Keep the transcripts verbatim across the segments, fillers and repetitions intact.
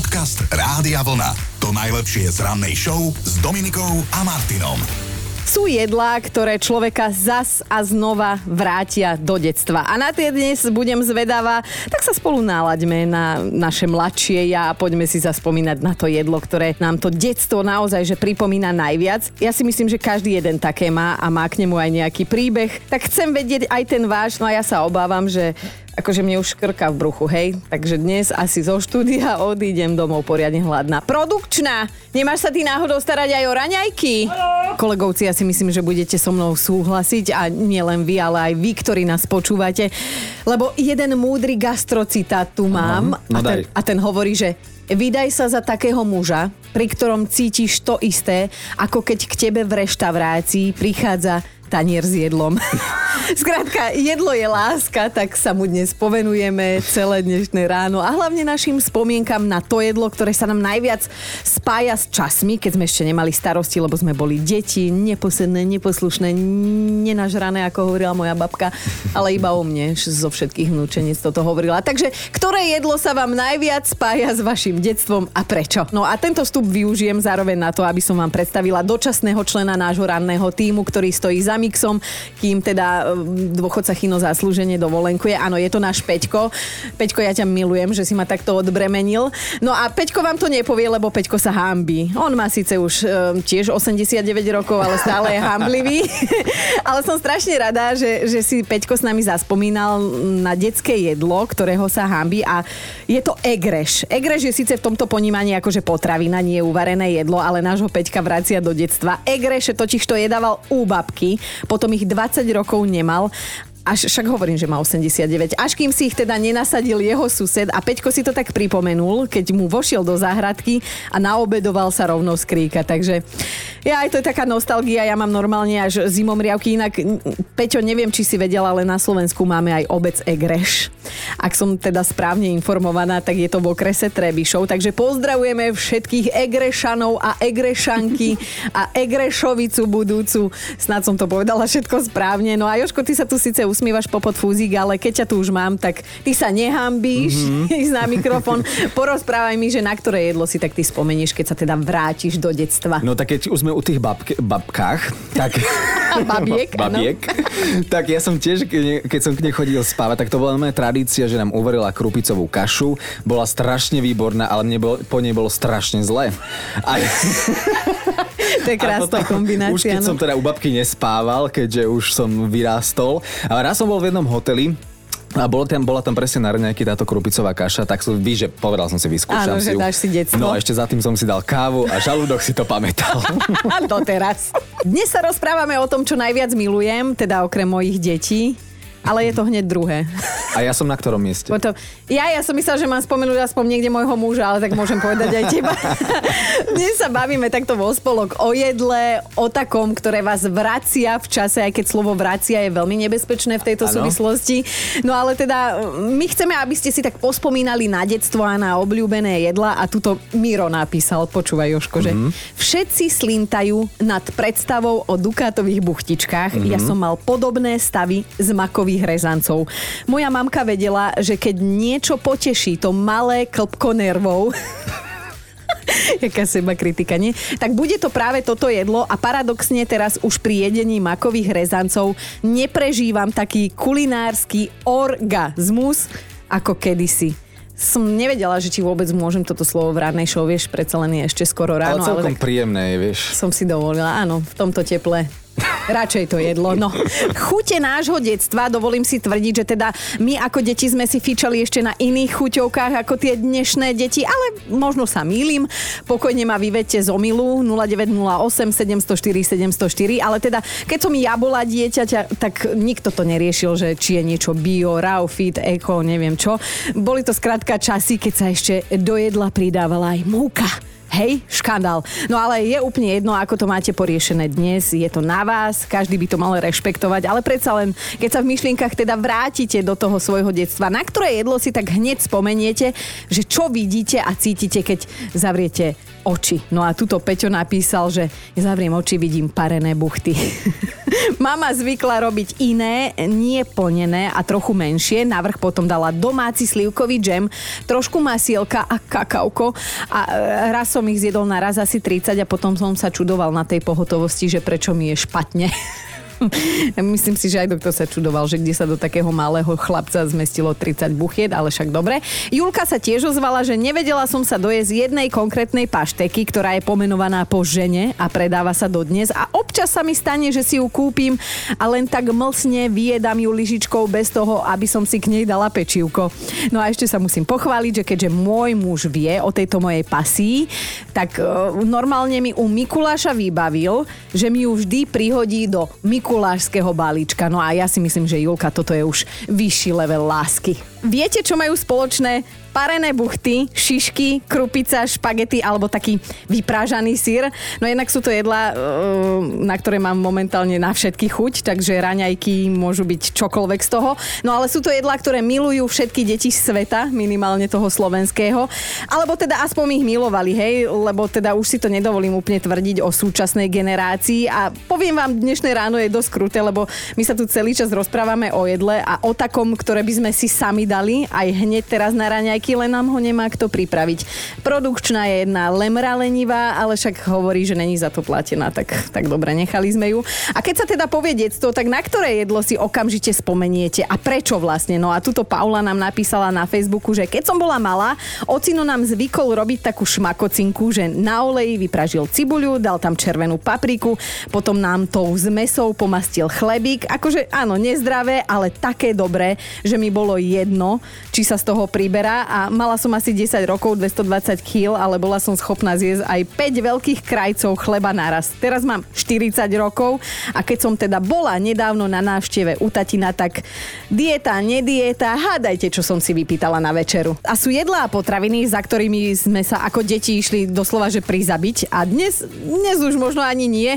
Podcast Rádia Vlna. To najlepšie z rannej show s Dominikou a Martinom. Sú jedlá, ktoré človeka zas a znova vrátia do detstva. A na tie dnes budem zvedavá, tak sa spolu nálaďme na naše mladšie ja a poďme si zaspomínať na to jedlo, ktoré nám to detstvo naozaj že pripomína najviac. Ja si myslím, že každý jeden také má a má k nemu aj nejaký príbeh. Tak chcem vedieť aj ten váš, no a ja sa obávam, že... akože mne už krká v bruchu, hej. Takže dnes asi zo štúdia odídem domov poriadne hladná. Produkčná! Nemáš sa ty náhodou starať aj o raňajky? Hello. Kolegovci, ja si myslím, že budete so mnou súhlasiť a nielen vy, ale aj vy, ktorí nás počúvate. Lebo jeden múdry gastrocitát tu mám uh-huh. no a, ten, a ten hovorí, že vydaj sa za takého muža, pri ktorom cítiš to isté, ako keď k tebe v reštaurácii prichádza tanier s jedlom. Skrátka, jedlo je láska, tak sa mu dnes povenujeme celé dnešné ráno a hlavne našim spomienkam na to jedlo, ktoré sa nám najviac spája s časmi, keď sme ešte nemali starosti, lebo sme boli deti, neposedné, neposlušné, nenažrané, ako hovorila moja babka, ale iba o mne, zo všetkých vnúčenic toto hovorila. Takže, ktoré jedlo sa vám najviac spája s vašim detstvom a prečo? No a tento vstup využijem zároveň na to, aby som vám predstavila dočasného člena nášho ranného tímu, ktorý stojí za mixom, kým teda dôchodca Chino zaslúžene dovolenkuje. Áno, je to náš Peťko. Peťko, ja ťa milujem, že si ma takto odbremenil. No a Peťko vám to nepovie, lebo Peťko sa hanbí. On má síce už um, tiež osemdesiatdeväť rokov, ale stále je hanblivý. Ale som strašne rada, že, že si Peťko s nami zaspomínal na detské jedlo, ktorého sa hanbí, a je to egreš. Egreš je síce v tomto ponímaní akože potravina, nie je uvarené jedlo, ale nášho Peťka vracia do detstva. Egreše totiž to jedával u babky. Potom ich dvadsať rokov nemal. Až, však hovorím, že má osemdesiatdeväť. Až kým si ich teda nenasadil jeho sused a Peťko si to tak pripomenul, keď mu vošiel do záhradky a naobedoval sa rovno z kríka. Takže ja, aj to je taká nostalgia. Ja mám normálne až zimomriavky. Inak, Peťo, neviem, či si vedela, ale na Slovensku máme aj obec Egreš. Ak som teda správne informovaná, tak je to v okrese Trebišov. Takže pozdravujeme všetkých Egrešanov a Egrešanky a Egrešovicu budúcu. Snad som to povedala všetko správne. No a Jožko, ty sa tu síce usmievaš popod fúzik, ale keď ťa tu už mám, tak ty sa nehambíš mm-hmm. ísť na mikrofón. Porozprávaj mi, že na ktoré jedlo si tak ty spomenieš, keď sa teda vrátiš do detstva. No tak keď už sme u tých babke, babkách, tak... babiek, babiek. Tak ja som tiež, keď som k nej chodil spávať, tak to bola moja tradícia, že nám uvarila krupicovú kašu. Bola strašne výborná, ale mne bol, po nej bolo strašne zle. A... to je krásna kombinácia. Už keď no. som teda u babky nespával, keďže už som vyrástol. A raz som bol v jednom hoteli a bolo tam, bola tam presne na raňajky táto krupicová kaša, tak som, víš, že povedal som si, vyskúšam. Áno, si ju. Áno, že dáš si detstvo. No a ešte za tým som si dal kávu a žalúdok si to pamätal. Doteraz. Dnes sa rozprávame o tom, čo najviac milujem, teda okrem mojich detí. Ale je to hneď druhé. A ja som na ktorom mieste? Potom, ja, ja som myslela, že mám spomenúť aspoň niekde môjho muža, ale tak môžem povedať aj teba. Dnes sa bavíme takto vo spolok o jedle, o takom, ktoré vás vracia v čase, aj keď slovo vracia je veľmi nebezpečné v tejto ano. súvislosti. No ale teda my chceme, aby ste si tak pospomínali na detstvo a na obľúbené jedla, a tuto Miro napísal, počúvaj Jožko, že mm-hmm. všetci slintajú nad predstavou o dukátových buchtičkách. Mm-hmm. Ja som mal podobné stavy z makových hrezancov. Moja mamka vedela, že keď niečo poteší to malé klpko nervov, jaká seba kritika, nie? Tak bude to práve toto jedlo a paradoxne teraz už pri jedení makových hrezancov neprežívam taký kulinársky orgazmus ako kedysi. Som nevedela, že či vôbec môžem toto slovo v rannej show, vieš, predsa len je ešte skoro ráno. Ale celkom ale príjemné je, vieš. Som si dovolila, áno, v tomto teple. Radšej to jedlo, no. Chute nášho detstva, dovolím si tvrdiť, že teda my ako deti sme si fičali ešte na iných chuťovkách ako tie dnešné deti, ale možno sa mýlim. Pokojne ma vyvedte z omylu nula deväť nula osem sedem nula štyri sedem nula štyri, ale teda keď som ja bola dieťaťa, tak nikto to neriešil, že či je niečo bio, raw, fit, eko, neviem čo. Boli to skrátka časy, keď sa ešte do jedla pridávala aj múka. Hej, škandál. No ale je úplne jedno, ako to máte poriešené dnes. Je to na vás, každý by to mal rešpektovať, ale predsa len, keď sa v myšlienkach teda vrátite do toho svojho detstva, na ktoré jedlo si tak hneď spomeniete, že čo vidíte a cítite, keď zavriete oči. No a tuto Peťo napísal, že zavriem oči, vidím parené buchty. Mama zvykla robiť iné, nie plnené a trochu menšie. Navrch potom dala domáci slivkový džem, trošku masielka a kakauko. A raz som ich zjedol na raz asi tridsať a potom som sa čudoval na tej pohotovosti, že prečo mi je špatne. Myslím si, že aj doktor sa čudoval, že kde sa do takého malého chlapca zmestilo tridsať buchiet, ale však dobre. Julka sa tiež ozvala, že nevedela som sa dojesť jednej konkrétnej pašteky, ktorá je pomenovaná po žene a predáva sa dodnes. A občas sa mi stane, že si ju kúpim a len tak mlsne vyjedám ju lyžičkou bez toho, aby som si k nej dala pečivko. No a ešte sa musím pochváliť, že keďže môj muž vie o tejto mojej pasii, tak uh, normálne mi u Mikuláša vybavil, že mi ju vždy prihodí do Mikuláša kulášskeho balíčka. No a ja si myslím, že Julka, toto je už vyšší level lásky. Viete, čo majú spoločné parené buchty, šišky, krupica, špagety alebo taký vyprážaný syr? No jednak sú to jedlá, na ktoré mám momentálne na všetky chuť, takže raňajky môžu byť čokoľvek z toho. No ale sú to jedlá, ktoré milujú všetky deti sveta, minimálne toho slovenského. Alebo teda aspoň ich milovali, hej, lebo teda už si to nedovolím úplne tvrdiť o súčasnej generácii. A poviem vám, dnešné ráno je dosť kruté, lebo my sa tu celý čas rozprávame o jedle a o takom, ktoré by sme si sami dali aj hneď teraz na raňajky, len nám ho nemá kto pripraviť. Produkčná je jedna lemra lenivá, ale však hovorí, že není za to platená, tak, tak dobre, nechali sme ju. A keď sa teda povie detstvo, tak na ktoré jedlo si okamžite spomeniete a prečo vlastne? No a tuto Paula nám napísala na Facebooku, že keď som bola malá, ocino nám zvykol robiť takú šmakocinku, že na oleji vypražil cibuľu, dal tam červenú papriku, potom nám tou s mesou pomastil chlebík, akože áno, nezdravé, ale také dobré, že mi bolo jedno, či sa z toho priberá. A mala som asi desať rokov, dvestodvadsať kíl, ale bola som schopná zjesť aj päť veľkých krajcov chleba naraz. Teraz mám štyridsať rokov a keď som teda bola nedávno na návšteve u tatina, tak dieta, nedieta, hádajte, čo som si vypýtala na večeru. A sú jedlá a potraviny, za ktorými sme sa ako deti išli doslova, že prizabiť. A dnes, dnes už možno ani nie.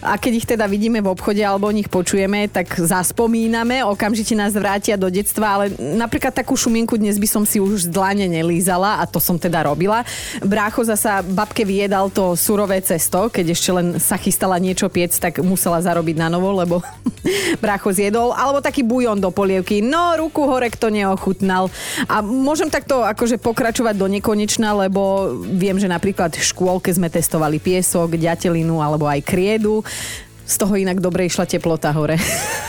A keď ich teda vidíme v obchode alebo o nich počujeme, tak zaspomíname, okamžite nás vrátia do detstva, ale napríklad takú šuminku dnes by som si už z dlane nelízala a to som teda robila. Brácho zasa babke vyjedal to surové cesto, keď ešte len sa chystala niečo piec, tak musela zarobiť na novo, lebo brácho zjedol. Alebo taký bujon do polievky. No, ruku hore, kto neochutnal. A môžem takto akože pokračovať do nekonečna, lebo viem, že napríklad v škôlke sme testovali piesok, ďatelinu alebo aj kriedu. Z toho inak dobre išla teplota hore.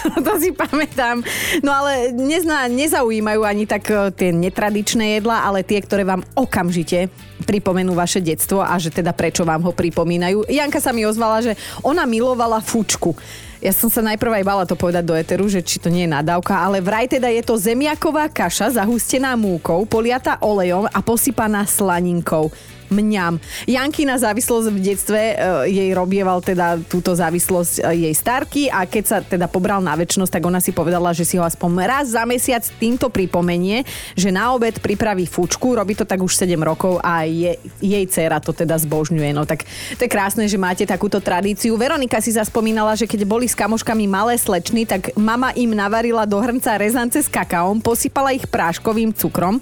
To si pamätám. No ale nezná, nezaujímajú ani tak tie netradičné jedlá, ale tie, ktoré vám okamžite pripomenú vaše detstvo a že teda prečo vám ho pripomínajú. Janka sa mi ozvala, že ona milovala fučku. Ja som sa najprv aj bála to povedať do eteru, že či to nie je nadávka, ale vraj teda je to zemiaková kaša zahustená múkou, poliata olejom a posypaná slaninkou. Mňam. Jankina závislosť v detstve, e, jej robieval teda túto závislosť e, jej starky a keď sa teda pobral na večnosť, tak ona si povedala, že si ho aspoň raz za mesiac týmto pripomenie, že na obed pripraví fučku, robí to tak už sedem rokov a je, jej dcéra to teda zbožňuje. No tak to je krásne, že máte takúto tradíciu. Veronika si zaspomínala, že keď boli s kamoškami malé slečny, tak mama im navarila do hrnca rezance s kakaom, posypala ich práškovým cukrom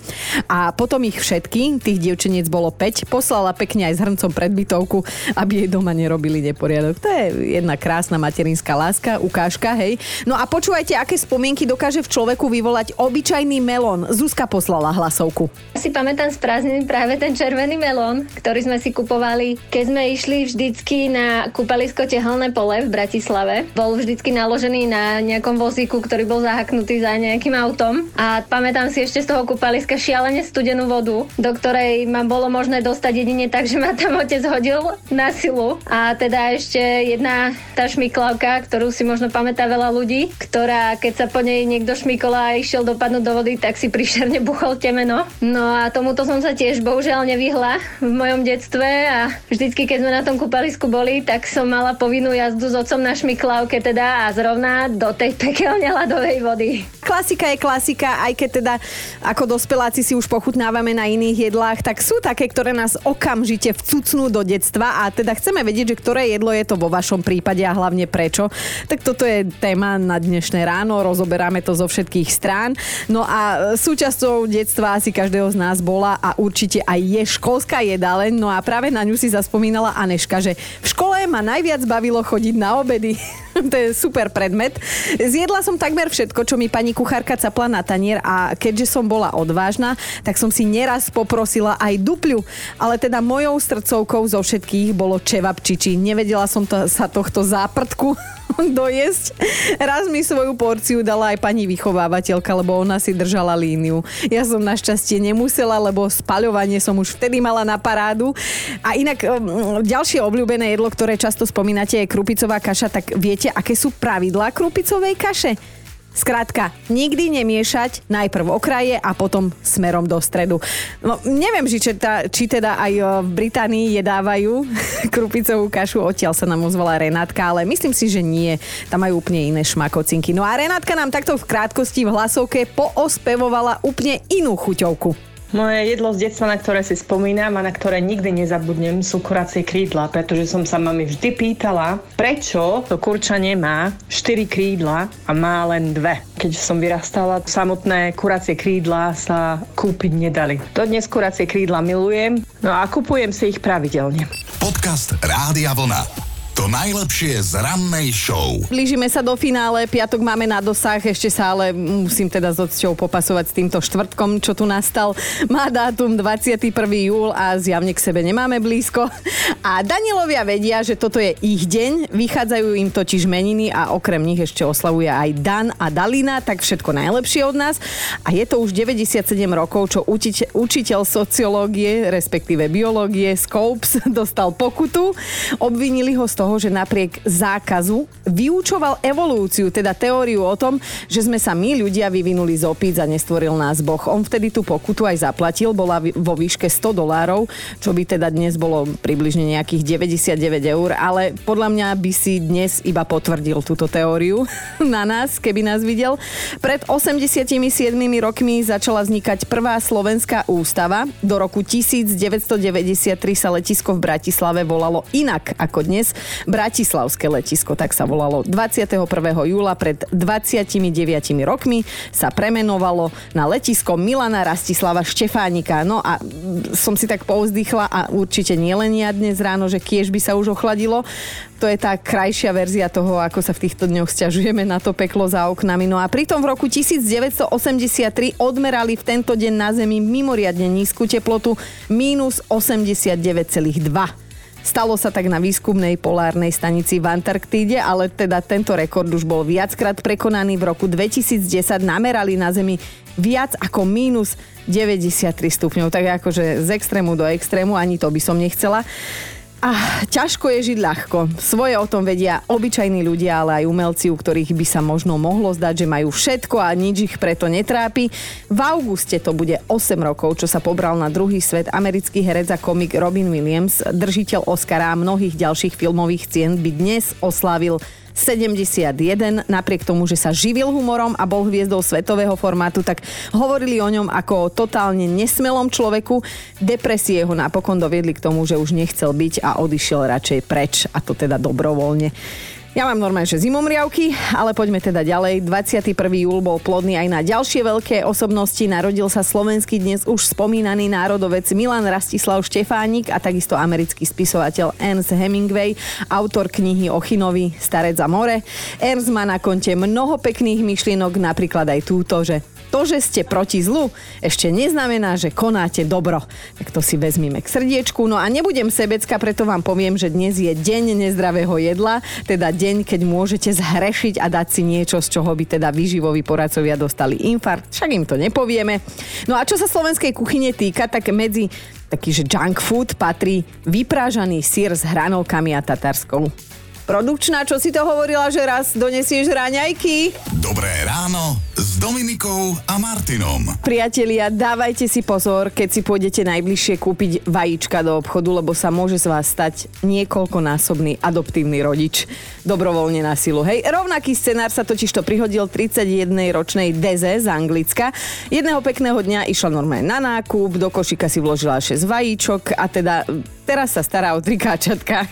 a potom ich všetky, tých dievčeniec bolo päť, poslala pekne aj s hrncom pred bytovku, aby jej doma nerobili neporiadok. To je jedna krásna materinská láska, ukážka, hej. No a počúvajte, aké spomienky dokáže v človeku vyvolať obyčajný melón. Zuzka poslala hlasovku. Si pamätám z prázdnin práve ten červený melón, ktorý sme si kupovali, keď sme išli vždycky na kúpalisko Tehelné pole v Bratislave. Bol vždycky naložený na nejakom vozíku, ktorý bol zahaknutý za nejakým autom. A pamätám si ešte z toho kúpaliska šialene studenú vodu, do ktorej ma bolo možné dostať jedine tak, že ma tam otec hodil na silu. A teda ešte jedna tá šmiklavka, ktorú si možno pamätá veľa ľudí, ktorá keď sa po nej niekto šmikola a išiel dopadnúť do vody, tak si príšerne buchol temeno. No a tomuto som sa tiež bohužiaľ nevyhla v mojom detstve a vždycky, keď sme na tom kúpalisku boli, tak som mala povinnú jazdu s otcom na šmiklavke teda a zrovna do tej pekelne ľadovej vody. Klasika je klasika, aj keď teda ako dospeláci si už pochutnávame na iných jedlách, tak sú také, ktoré nás okamžite vcucnú do detstva a teda chceme vedieť, že ktoré jedlo je to vo vašom prípade a hlavne prečo. Tak toto je téma na dnešné ráno, rozoberáme to zo všetkých strán. No a súčasťou detstva asi každého z nás bola a určite aj je školská jedáleň. No a práve na ňu si zaspomínala Aneška, že v škole ma najviac bavilo chodiť na obedy. To je super predmet. Zjedla som takmer všetko, čo mi pani kuchárka capla na tanier a keďže som bola odvážna, tak som si neraz poprosila aj dupľu. Ale teda mojou srdcovkou zo všetkých bolo čevapčiči. Nevedela som to, sa tohto záprdku dojesť. Raz mi svoju porciu dala aj pani vychovávateľka, lebo ona si držala líniu. Ja som našťastie nemusela, lebo spaľovanie som už vtedy mala na parádu. A inak ďalšie obľúbené jedlo, ktoré často spomínate, je krupicová kaša. Tak viete, aké sú pravidlá krupicovej kaše? Skrátka, nikdy nemiešať najprv okraje a potom smerom do stredu. No, neviem, či, či teda aj v Británii jedávajú krupicovú kašu, odtiaľ sa nám ozvala Renátka, ale myslím si, že nie. Tam majú úplne iné šmakocinky. No a Renátka nám takto v krátkosti v hlasovke poospevovala úplne inú chuťovku. Moje jedlo z detstva, na ktoré si spomínam a na ktoré nikdy nezabudnem, sú kuracie krídla, pretože som sa mami vždy pýtala, prečo to kurča nemá štyri krídla a má len dve. Keď som vyrastala, samotné kuracie krídla sa kúpiť nedali. Dodnes kuracie krídla milujem, no a kupujem si ich pravidelne. Podcast Rádia Vlna. To najlepšie z rannej show. Blížime sa do finále, piatok máme na dosah, ešte sa ale musím teda s odsťou popasovať s týmto štvrtkom, čo tu nastal. Má dátum dvadsiateho prvého júla a zjavne k sebe nemáme blízko. A Danielovia vedia, že toto je ich deň, vychádzajú im totiž meniny a okrem nich ešte oslavuje aj Dan a Dalina, tak všetko najlepšie od nás. A je to už deväťdesiatsedem rokov, čo učite, učiteľ sociológie, respektíve biológie, Scopes, dostal pokutu. Obvinili ho toho, že napriek zákazu vyučoval evolúciu, teda teóriu o tom, že sme sa my ľudia vyvinuli z opíc a nestvoril nás Boh. On vtedy tú pokutu aj zaplatil, bola vo výške sto dolárov, čo by teda dnes bolo približne nejakých deväťdesiatdeväť eur, ale podľa mňa by si dnes iba potvrdil túto teóriu na nás, keby nás videl. Pred osemdesiatimi siedmimi rokmi začala vznikať prvá slovenská ústava. Do roku devätnásťstodeväťdesiattri sa letisko v Bratislave volalo inak ako dnes. Bratislavské letisko, tak sa volalo. dvadsiateho prvého júla pred dvadsiatimi deviatimi rokmi sa premenovalo na letisko Milana Rastislava Štefánika. No a som si tak povzdychla a určite nielen ja dnes ráno, že kiež by sa už ochladilo. To je tá krajšia verzia toho, ako sa v týchto dňoch sťažujeme na to peklo za oknami. No a pritom v roku devätnásťstoosemdesiattri odmerali v tento deň na Zemi mimoriadne nízku teplotu mínus osemdesiatdeväť celá dva. Stalo sa tak na výskumnej polárnej stanici v Antarktíde, ale teda tento rekord už bol viackrát prekonaný. V roku dvetisícdesať namerali na Zemi viac ako mínus deväťdesiattri stupňov. Tak akože z extrému do extrému, ani to by som nechcela. Ah, ťažko je žiť ľahko. Svoje o tom vedia obyčajní ľudia, ale aj umelci, u ktorých by sa možno mohlo zdať, že majú všetko a nič ich preto netrápi. V auguste to bude osem rokov, čo sa pobral na druhý svet americký herec a komik Robin Williams, držiteľ Oscara a mnohých ďalších filmových cien, by dnes oslávil sedemdesiatjeden, napriek tomu, že sa živil humorom a bol hviezdou svetového formátu, tak hovorili o ňom ako o totálne nesmelom človeku. Depresie ho napokon doviedli k tomu, že už nechcel byť a odišiel radšej preč, a to teda dobrovoľne. Ja mám normálne, že zimomriavky, ale poďme teda ďalej. dvadsiateho prvého júla bol plodný aj na ďalšie veľké osobnosti. Narodil sa slovenský, dnes už spomínaný národovec Milan Rastislav Štefánik a takisto americký spisovateľ Ernest Hemingway, autor knihy o Chinovi Starec a more. Ernst má na konte mnoho pekných myšlienok, napríklad aj túto, že to, že ste proti zlu, ešte neznamená, že konáte dobro. Tak to si vezmime k srdiečku. No a nebudem sebecká, preto vám poviem, že dnes je deň nezdravého jedla, teda deň, keď môžete zhrešiť a dať si niečo, z čoho by teda výživoví poradcovia dostali infarkt. Však im to nepovieme. No a čo sa slovenskej kuchyne týka, tak medzi taký, že junk food patrí vyprážaný syr s hranolkami a tatarskou. Produkčná, čo si to hovorila, že raz donesieš raňajky? Dobré ráno s Dominikou a Martinom. Priatelia, dávajte si pozor, keď si pôjdete najbližšie kúpiť vajíčka do obchodu, lebo sa môže z vás stať niekoľkonásobný adoptívny rodič. Dobrovoľne na silu, hej. Rovnaký scenár sa totižto prihodil tridsaťjednoročnej Deze z Anglicka. Jedného pekného dňa išla normálne na nákup, do košíka si vložila šesť vajíčok a teda teraz sa stará o tri káčatka.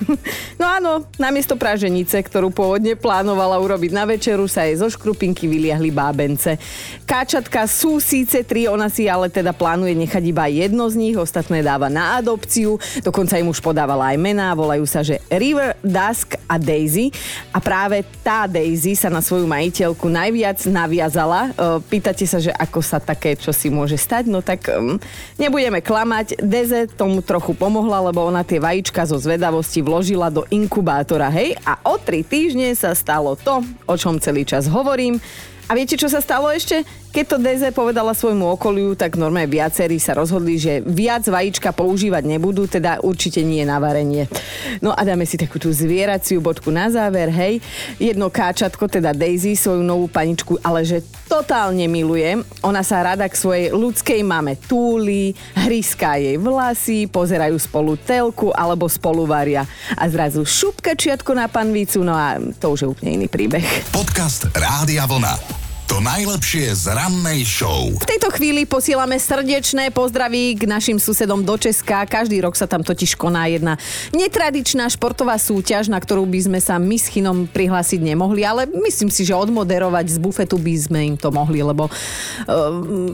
No áno, namiesto praženice, ktorú pôvodne plánovala urobiť na večeru, sa jej zo škrupinky vyliahli bábence. Káčatka sú síce tri, ona si ale teda plánuje nechať iba jedno z nich, ostatné dáva na adopciu, dokonca im už podávala aj mená, volajú sa, že River, Dusk a Daisy. A práve tá Daisy sa na svoju majiteľku najviac naviazala. Pýtate sa, že ako sa také čosi môže stať? No tak um, nebudeme klamať, Deze tomu trochu pomohla, lebo ona tie vajíčka zo zvedavosti vložila do inkubátora, hej? A o tri týždne sa stalo to, o čom celý čas hovorím. A viete, čo sa stalo ešte? Keď to Deze povedala svojmu okoliu, tak normálne viacerí sa rozhodli, že viac vajíčka používať nebudú, teda určite nie na varenie. No a dáme si takú tú zvieraciu bodku na záver, hej. Jedno káčatko, teda Daisy, svoju novú paničku, ale že totálne miluje. Ona sa rada k svojej ľudskej mame túli, hryská jej vlasy, pozerajú spolu telku alebo spolu varia. A zrazu šupka čiatko na panvicu, no a to už je úplne iný príbeh. Podcast Rádia Vlna. To najlepšie z rannej show. V tejto chvíli posielame srdečné pozdravy k našim susedom do Česka. Každý rok sa tam totiž koná jedna netradičná športová súťaž, na ktorú by sme sa my s Chynom prihlásiť nemohli, ale myslím si, že odmoderovať z bufetu by sme im to mohli, lebo uh,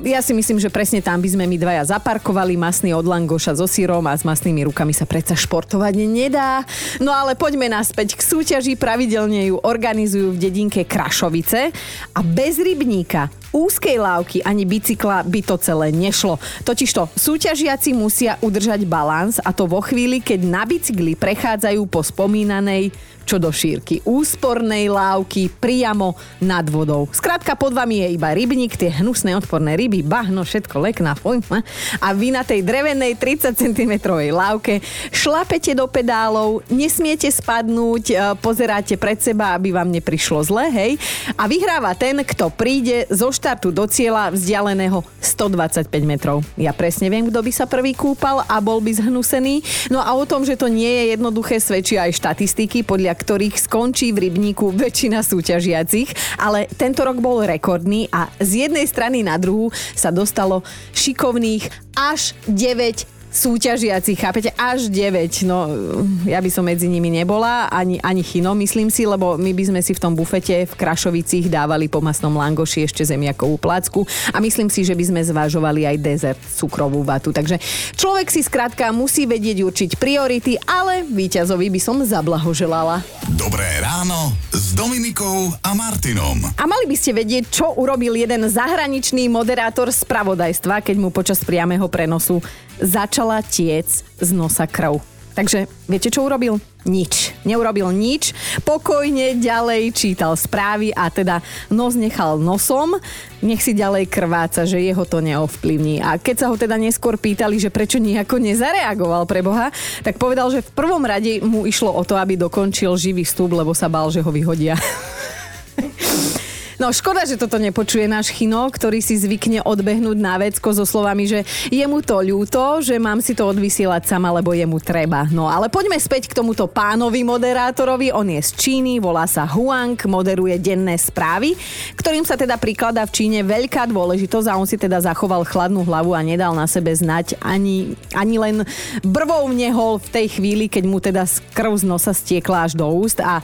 ja si myslím, že presne tam by sme my dvaja zaparkovali, masný od langoša so syrom a s masnými rukami sa predsa športovať nedá. No ale poďme naspäť k súťaži. Pravidelne ju organizujú v dedinke Krašovice a bez rybníka, úzkej lávky ani bicykla by to celé nešlo. Totižto súťažiaci musia udržať balans a to vo chvíli, keď na bicykli prechádzajú po spomínanej čo do šírky úspornej lávky priamo nad vodou. Skrátka, pod vami je iba rybník, tie hnusné odporné ryby, bahno, všetko, lekná, fojma. A vy na tej drevenej tridsať centimetrov lávke šlapete do pedálov, nesmiete spadnúť, pozeráte pred seba, aby vám neprišlo zle, hej? A vyhráva ten, kto príde zo štartu do cieľa vzdialeného stodvadsaťpäť metrov. Ja presne viem, kto by sa prvý kúpal a bol by zhnusený. No a o tom, že to nie je jednoduché, svedčia aj štatistiky, podľa ktorých skončí v rybníku väčšina súťažiacich, ale tento rok bol rekordný a z jednej strany na druhú sa dostalo šikovných až deväť súťažiacich, chápete? Až deväť. No, ja by som medzi nimi nebola, ani, ani Chino, myslím si, lebo my by sme si v tom bufete v Krašovicích dávali po masnom langoši ešte zemiakovú placku a myslím si, že by sme zvážovali aj dezert, cukrovú vatu. Takže človek si skrátka musí vedieť určiť priority, ale víťazovi by som zablahoželala. Dobré ráno s Dominikou a Martinom. A mali by ste vedieť, čo urobil jeden zahraničný moderátor spravodajstva, keď mu počas priamého prenosu začal tiec z nosa krv. Takže viete, čo urobil? Nič. Neurobil nič. Pokojne ďalej čítal správy a teda nos nechal nosom. Nech si ďalej krváca, že jeho to neovplyvní. A keď sa ho teda neskôr pýtali, že prečo nejako nezareagoval pre Boha, tak povedal, že v prvom rade mu išlo o to, aby dokončil živý vstup, lebo sa bál, že ho vyhodia. No škoda, že toto nepočuje náš Chino, ktorý si zvykne odbehnúť na vecko so slovami, že je mu to ľúto, že mám si to odvysielať sama, lebo je mu treba. No ale poďme späť k tomuto pánovi moderátorovi. On je z Číny, volá sa Huang, moderuje denné správy, ktorým sa teda prikladá v Číne veľká dôležitosť a on si teda zachoval chladnú hlavu a nedal na sebe znať ani, ani len brvou nehol v tej chvíli, keď mu teda krv z nosa stiekla až do úst a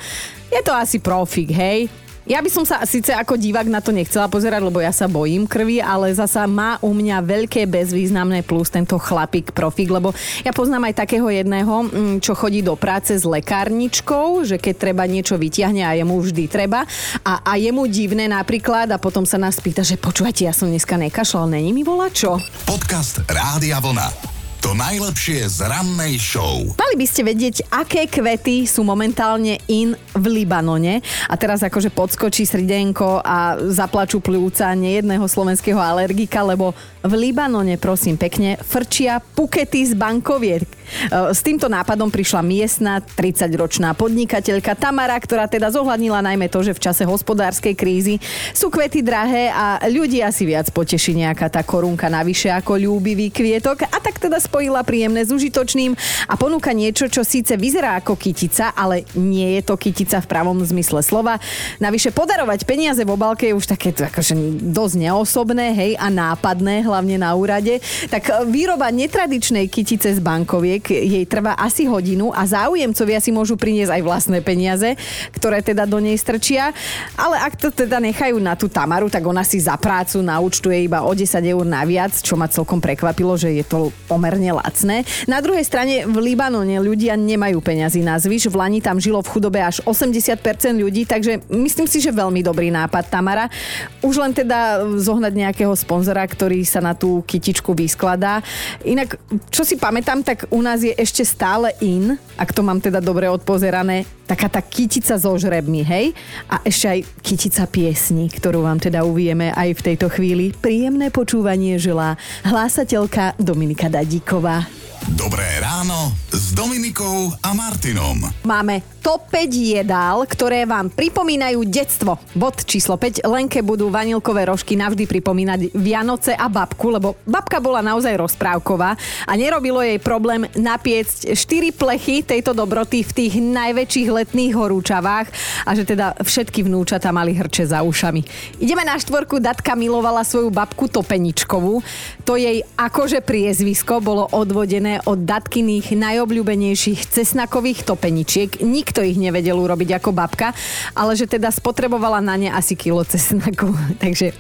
je to asi profik, hej? Ja by som sa síce ako divák na to nechcela pozerať, lebo ja sa bojím krvi, ale zasa má u mňa veľké bezvýznamné plus tento chlapík profík, lebo ja poznám aj takého jedného, čo chodí do práce s lekárničkou, že keď treba niečo vytiahne a jemu vždy treba a, a jemu divné napríklad a potom sa nás pýta, že počúvajte, ja som dneska nekašľal, není mi volá čo? Podcast Rádia Vlna. To najlepšie z rannej show. Mali by ste vedieť, aké kvety sú momentálne in v Libanone. A teraz akože podskočí srdenko a zaplačú pľúca nejedného slovenského alergika, lebo v Libanone, prosím pekne, frčia pukety z bankoviek. S týmto nápadom prišla miestna tridsaťročná podnikateľka Tamara, ktorá teda zohľadnila najmä to, že v čase hospodárskej krízy sú kvety drahé a ľudia si viac poteší nejaká tá korunka navyše ako ľúbivý kvietok, a tak teda spojila príjemné s užitočným a ponúka niečo, čo síce vyzerá ako kytica, ale nie je to kytica v pravom zmysle slova. Navyše podarovať peniaze v obálke je už také akože dosť neosobné, hej, a nápadné, hlavne na úrade. Tak výroba netradičnej kytice z bankoviek jej trvá asi hodinu a záujemcovia si môžu priniesť aj vlastné peniaze, ktoré teda do nej strčia. Ale ak to teda nechajú na tú Tamaru, tak ona si za prácu naúčtuje iba o desať eur naviac, čo ma celkom prekvapilo, že je to pomerne lacné. Na druhej strane v Libanone ľudia nemajú peňazí na zvyš. V Lani tam žilo v chudobe až osemdesiat percent ľudí, takže myslím si, že veľmi dobrý nápad, Tamara. Už len teda zohnať nejakého sponzora, ktorý sa na tú kytičku vyskladá. Inak, čo si pamätám, tak u nás je ešte stále in, ak to mám teda dobre odpozerané, taká tá kytica so žrebmi, hej? A ešte aj kytica piesni, ktorú vám teda uvieme aj v tejto chvíli. Príjemné počúvanie želá hlásateľka Dominika Dadíková. Dobré ráno s Dominikou a Martinom. Máme top päť jedál, ktoré vám pripomínajú detstvo. Bod číslo päť. Lenke budú vanilkové rožky navždy pripomínať Vianoce a babku, lebo babka bola naozaj rozprávková a nerobilo jej problém napiecť štyri plechy tejto dobroty v tých najväčších letných horúčavách a že teda všetky vnúčata mali hrče za ušami. Ideme na štvorku. Datka milovala svoju babku Topeničkovú. To jej akože priezvisko bolo odvodené od datkyných najobľúbenejších cesnakových topeničiek. Nikto ich nevedel urobiť ako babka, ale že teda spotrebovala na ne asi kilo cesnakov. Takže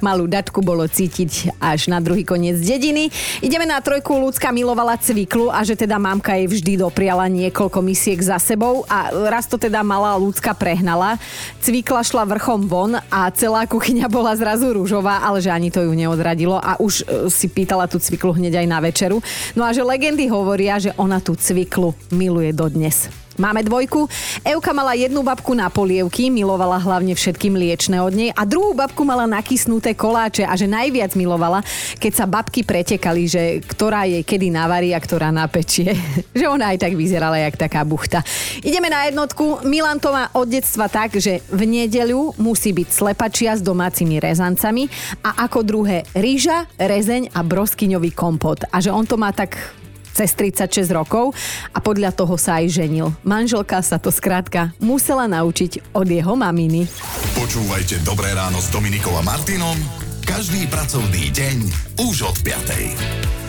malú datku bolo cítiť až na druhý koniec dediny. Ideme na trojku. Ľudská milovala cviklu a že teda mamka jej vždy dopriala niekoľko misiek za sebou a raz to teda malá Ľudská prehnala. Cvikla šla vrchom von a celá kuchyňa bola zrazu ružová, ale že ani to ju neodradilo a už si pýtala tú cviklu hneď aj na večeru. No a že legendy hovoria, že ona tú cviklu miluje dodnes. Máme dvojku. Evka mala jednu babku na polievky, milovala hlavne všetky mliečne od nej a druhú babku mala nakysnuté koláče a že najviac milovala, keď sa babky pretekali, že ktorá jej kedy navarí a ktorá napečie. Že ona aj tak vyzerala jak taká buchta. Ideme na jednotku. Milan to má od detstva tak, že v nedeľu musí byť slepačia s domácimi rezancami a ako druhé rýža, rezeň a broskyňový kompot. A že on to má tak cez tridsaťšesť rokov a podľa toho sa aj ženil. Manželka sa to skrátka musela naučiť od jeho maminy. Počúvajte Dobré ráno s Dominikou a Martinom každý pracovný deň už od piatej.